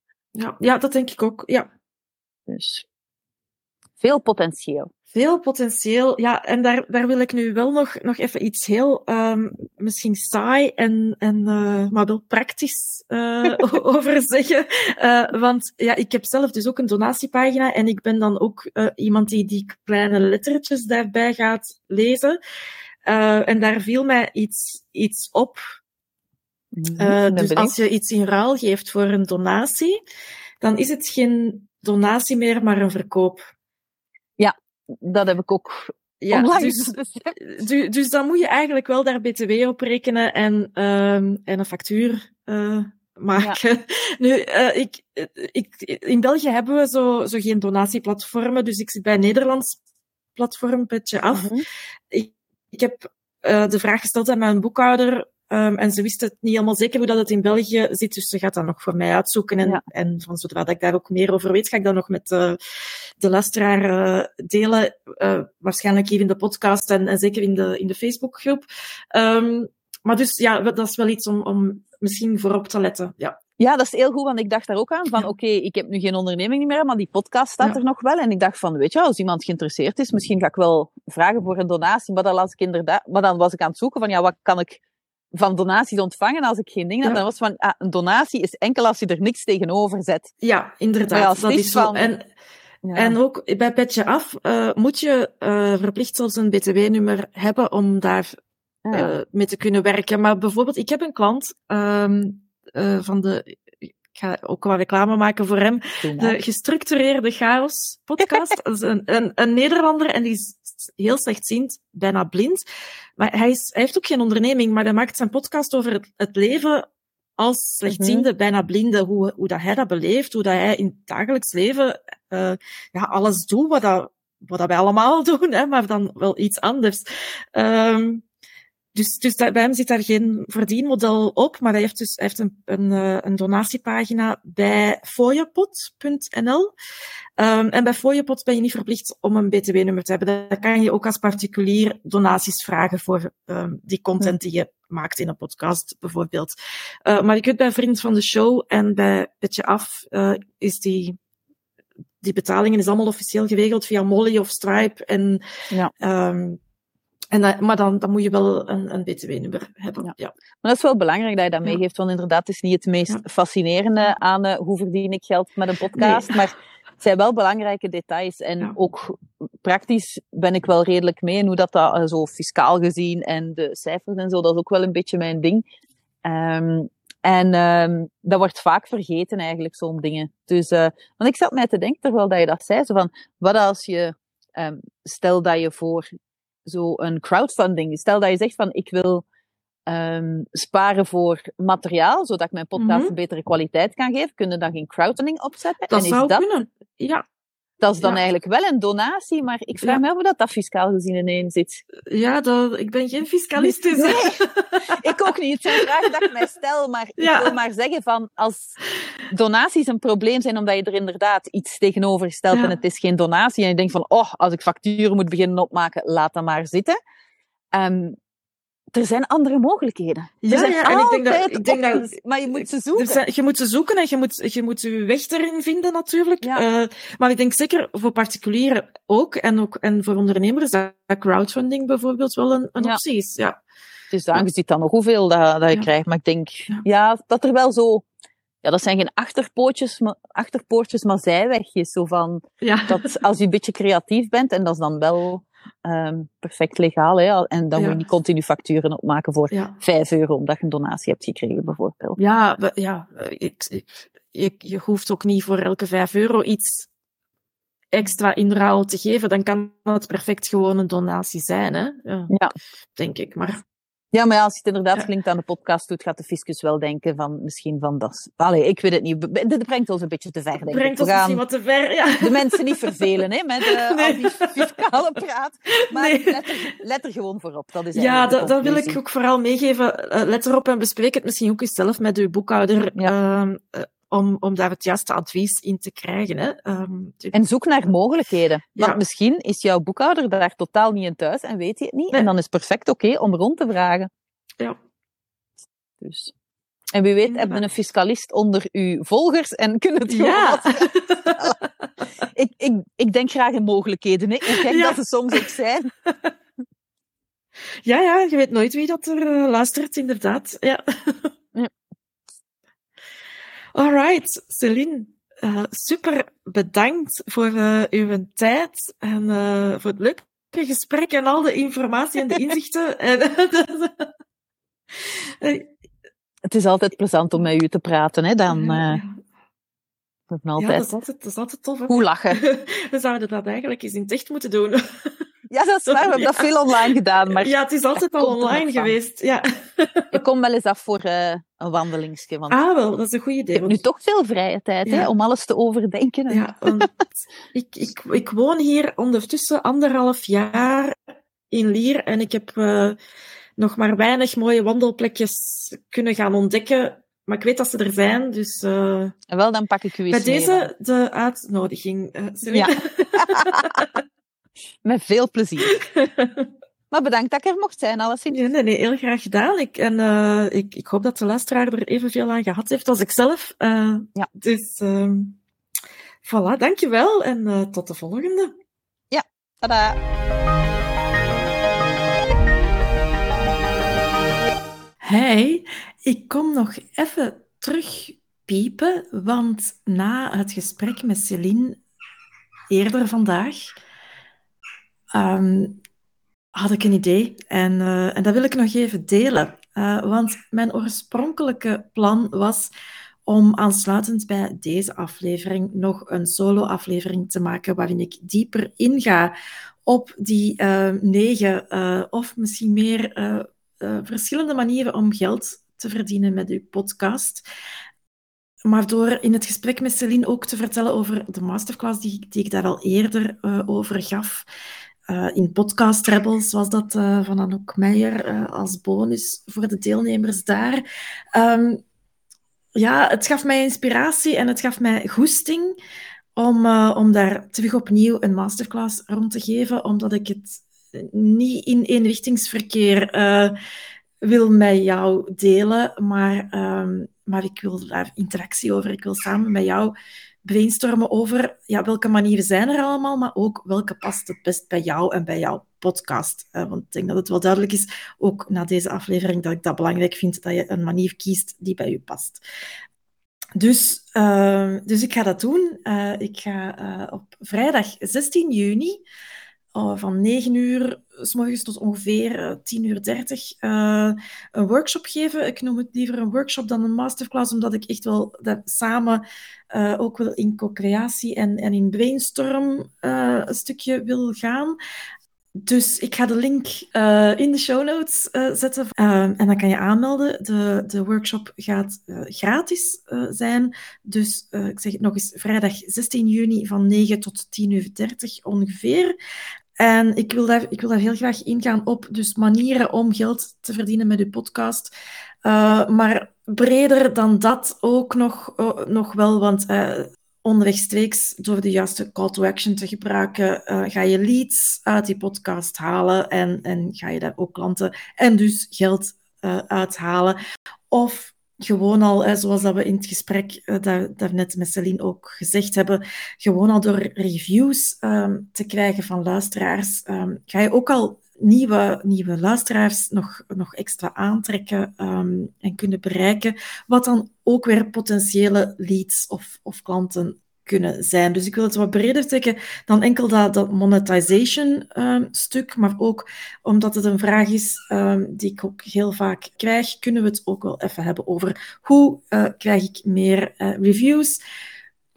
Ja, dat denk ik ook. Ja. Dus. Veel potentieel. Veel potentieel, ja. En daar wil ik nu wel nog even iets heel misschien saai maar wel praktisch over zeggen. Want ja, ik heb zelf dus ook een donatiepagina en ik ben dan ook iemand die kleine lettertjes daarbij gaat lezen. En daar viel mij iets op. Dus als je iets in ruil geeft voor een donatie, dan is het geen donatie meer, maar een verkoop. Ja, dat heb ik ook. Ja, dus dan moet je eigenlijk wel daar BTW op rekenen en een factuur maken. Ja. Nu, in België hebben we zo geen donatieplatformen, dus ik zit bij een Nederlands platform, Petje Af. Uh-huh. Ik heb de vraag gesteld aan mijn boekhouder. En ze wist het niet helemaal zeker hoe dat het in België zit, dus ze gaat dat nog voor mij uitzoeken. En van zodra dat ik daar ook meer over weet, ga ik dat nog met de luisteraar delen. Waarschijnlijk hier in de podcast en zeker in de Facebookgroep. Maar dus ja, dat is wel iets om misschien voorop te letten. Ja. Ja, dat is heel goed, want ik dacht daar ook aan van oké, ik heb nu geen onderneming meer, maar die podcast staat er nog wel. En ik dacht van, weet je, als iemand geïnteresseerd is, misschien ga ik wel vragen voor een donatie. Maar dan was ik aan het zoeken van ja, wat kan ik van donaties ontvangen als ik geen ding had. Dan was van, een donatie is enkel als je er niks tegenover zet. Ja, inderdaad. Dat is zo. En ook bij Petje Af moet je verplicht zelfs een BTW-nummer hebben om daar mee te kunnen werken. Maar bijvoorbeeld, ik heb een klant ik ga ook wel reclame maken voor hem. De Gestructureerde Chaos podcast. Dat is een Nederlander en die is heel slechtziend, bijna blind. Maar hij heeft ook geen onderneming, maar hij maakt zijn podcast over het leven als slechtziende, bijna blinde. Hoe dat hij dat beleeft, hoe dat hij in het dagelijks leven alles doet wat dat wij allemaal doen, hè, maar dan wel iets anders. Dus bij hem zit daar geen verdienmodel op, maar hij heeft een donatiepagina bij foyapot.nl. En bij foyapot ben je niet verplicht om een BTW-nummer te hebben. Daar kan je ook als particulier donaties vragen voor die content die je maakt in een podcast, bijvoorbeeld. Maar je kunt bij Vriend van de Show en bij Petje Af is die betalingen is allemaal officieel geregeld via Mollie of Stripe en... Ja. Maar dan moet je wel een BTW-nummer hebben. Ja. Ja. Maar dat is wel belangrijk dat je dat meegeeft, want inderdaad, het is niet het meest fascinerende aan hoe verdien ik geld met een podcast, maar het zijn wel belangrijke details. En ook praktisch ben ik wel redelijk mee in hoe dat zo fiscaal gezien en de cijfers en zo, dat is ook wel een beetje mijn ding. Dat wordt vaak vergeten eigenlijk, zo'n dingen. Dus, want ik zat mij te denken, terwijl je dat zei, zo van, wat als je, stel dat je voor zo'n crowdfunding. Stel dat je zegt van ik wil sparen voor materiaal, zodat ik mijn podcast een betere kwaliteit kan geven. Kunnen dan geen crowdfunding opzetten? Dat zou kunnen. Ja. Dat is dan eigenlijk wel een donatie, maar ik vraag me af hoe dat fiscaal gezien ineen zit. Ja, ik ben geen fiscalist. Dus. Nee, ik ook niet. Het zijn vragen dat ik mij stel, maar ik wil maar zeggen van als donaties een probleem zijn omdat je er inderdaad iets tegenover stelt en het is geen donatie en je denkt van als ik facturen moet beginnen opmaken, laat dat maar zitten. Er zijn andere mogelijkheden. Maar je moet ze zoeken. Je moet ze zoeken en je moet je weg erin vinden natuurlijk. Ja. Maar ik denk zeker voor particulieren ook en voor ondernemers dat crowdfunding bijvoorbeeld wel een optie is. Ja. Dus je ziet dan nog hoeveel dat je krijgt. Maar ik denk dat er wel zo... Ja, dat zijn geen achterpoortjes, maar zijwegjes. Zo van, dat als je een beetje creatief bent en dat is dan wel... perfect legaal, hè? En dan moet je niet continu facturen opmaken voor €5 omdat je een donatie hebt gekregen, bijvoorbeeld. Je hoeft ook niet voor elke €5 iets extra in ruil te geven, dan kan het perfect gewoon een donatie zijn, hè? Ja. Denk ik, maar... Ja, maar als je het inderdaad klinkt aan de podcast doet, gaat de fiscus wel denken van misschien van dat... Allee, ik weet het niet. Dit brengt ons een beetje te ver, denk ik. Brengt ons misschien wat te ver, de mensen niet vervelen, hè, met al die fiscale praat. Maar let er gewoon voor op. Dat is dat wil ik ook vooral meegeven. Let erop en bespreek het misschien ook eens zelf met uw boekhouder. Ja. Om daar het juiste advies in te krijgen. Hè. En zoek naar mogelijkheden. Want misschien is jouw boekhouder daar totaal niet in thuis en weet hij het niet. Nee. En dan is het perfect oké om rond te vragen. Ja. Dus. En wie weet hebben we een fiscalist onder uw volgers en kunnen het gewoon Ik denk graag in mogelijkheden. Hè. Ik denk dat ze soms ook zijn. Ja, je weet nooit wie dat er luistert, inderdaad. Ja. Ja. Alright, Céline, super bedankt voor uw tijd en voor het leuke gesprek en al de informatie en de inzichten. Het is altijd plezant om met u te praten, hè, dan... Ja, dat is altijd tof. Hè? Hoe lachen. We zouden dat eigenlijk eens in het echt moeten doen. Ja, dat is waar. We hebben dat veel online gedaan. Maar ja, het is altijd al online geweest. Ja. Ik kom wel eens af voor een wandelingsje. Want wel, dat is een goed idee. Ik heb nu toch veel vrije tijd hè, om alles te overdenken. En... Ja, ik woon hier ondertussen 1,5 jaar in Lier en ik heb nog maar weinig mooie wandelplekjes kunnen gaan ontdekken. Maar ik weet dat ze er zijn, dus... Wel, dan pak ik u eens bij mee, deze de uitnodiging. Ja. Met veel plezier. Maar bedankt dat ik er mocht zijn, alleszins. Nee, heel graag gedaan. Ik hoop dat de luisteraar er evenveel aan gehad heeft als ik zelf. Dus, voilà, dankjewel en tot de volgende. Ja, tada. Hey, ik kom nog even terugpiepen, want na het gesprek met Céline eerder vandaag had ik een idee en dat wil ik nog even delen. Want mijn oorspronkelijke plan was om aansluitend bij deze aflevering nog een solo-aflevering te maken waarin ik dieper inga op die 9 of misschien meer... verschillende manieren om geld te verdienen met uw podcast. Maar door in het gesprek met Céline ook te vertellen over de masterclass die ik daar al eerder over gaf. In Podcast Rebels was dat van Anouk Meijer als bonus voor de deelnemers daar. Het gaf mij inspiratie en het gaf mij goesting om daar terug opnieuw een masterclass rond te geven, omdat ik het... niet in eenrichtingsverkeer wil met jou delen, maar ik wil daar interactie over. Ik wil samen met jou brainstormen over welke manieren zijn er allemaal, maar ook welke past het best bij jou en bij jouw podcast. Want ik denk dat het wel duidelijk is, ook na deze aflevering, dat ik dat belangrijk vind, dat je een manier kiest die bij je past. Dus ik ga dat doen. Ik ga op vrijdag 16 juni... van 9 uur 's morgens tot ongeveer 10:30 een workshop geven. Ik noem het liever een workshop dan een masterclass, omdat ik echt wel dat samen ook wel in co-creatie en in brainstorm een stukje wil gaan. Dus ik ga de link in de show notes zetten. En dan kan je aanmelden. De workshop gaat gratis zijn. Dus ik zeg het nog eens, vrijdag 16 juni van 9 tot 10:30 ongeveer. En ik wil daar heel graag ingaan op dus manieren om geld te verdienen met uw podcast. Maar breder dan dat ook nog wel, want... onrechtstreeks door de juiste call to action te gebruiken, ga je leads uit die podcast halen en ga je daar ook klanten en dus geld uithalen. Of gewoon al, zoals dat we in het gesprek daarnet met Céline ook gezegd hebben, gewoon al door reviews te krijgen van luisteraars, ga je ook al nieuwe luisteraars nog extra aantrekken en kunnen bereiken, wat dan ook weer potentiële leads of klanten kunnen zijn. Dus ik wil het wat breder trekken dan enkel dat monetization stuk, maar ook omdat het een vraag is die ik ook heel vaak krijg, kunnen we het ook wel even hebben over hoe krijg ik meer reviews.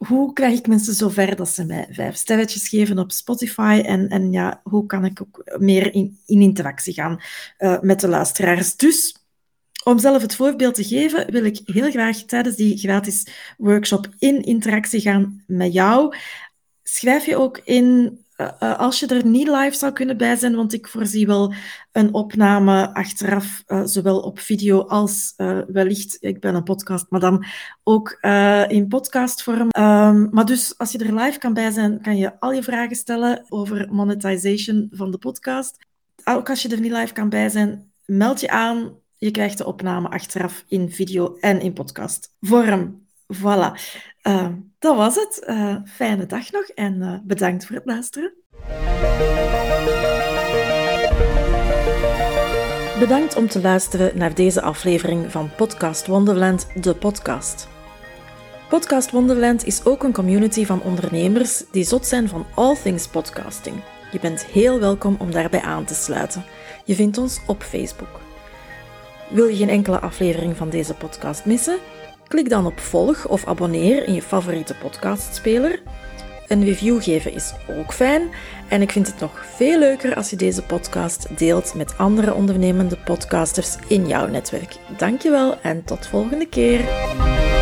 Hoe krijg ik mensen zover dat ze mij 5 sterretjes geven op Spotify? En hoe kan ik ook meer in interactie gaan met de luisteraars? Dus, om zelf het voorbeeld te geven, wil ik heel graag tijdens die gratis workshop in interactie gaan met jou. Schrijf je ook in als je er niet live zou kunnen bij zijn, want ik voorzie wel een opname achteraf, zowel op video als wellicht, ik ben een podcast, maar dan ook in podcastvorm. Maar dus als je er live kan bij zijn, kan je al je vragen stellen over monetization van de podcast. Ook als je er niet live kan bij zijn, meld je aan. Je krijgt de opname achteraf in video en in podcastvorm. Voilà. dat was het. Fijne dag nog en bedankt voor het luisteren. Bedankt om te luisteren naar deze aflevering van Podcast Wonderland, de podcast. Podcast Wonderland is ook een community van ondernemers die zot zijn van all things podcasting. Je bent heel welkom om daarbij aan te sluiten. Je vindt ons op Facebook. Wil je geen enkele aflevering van deze podcast missen? Klik dan op volg of abonneer in je favoriete podcastspeler. Een review geven is ook fijn. En ik vind het nog veel leuker als je deze podcast deelt met andere ondernemende podcasters in jouw netwerk. Dankjewel en tot volgende keer.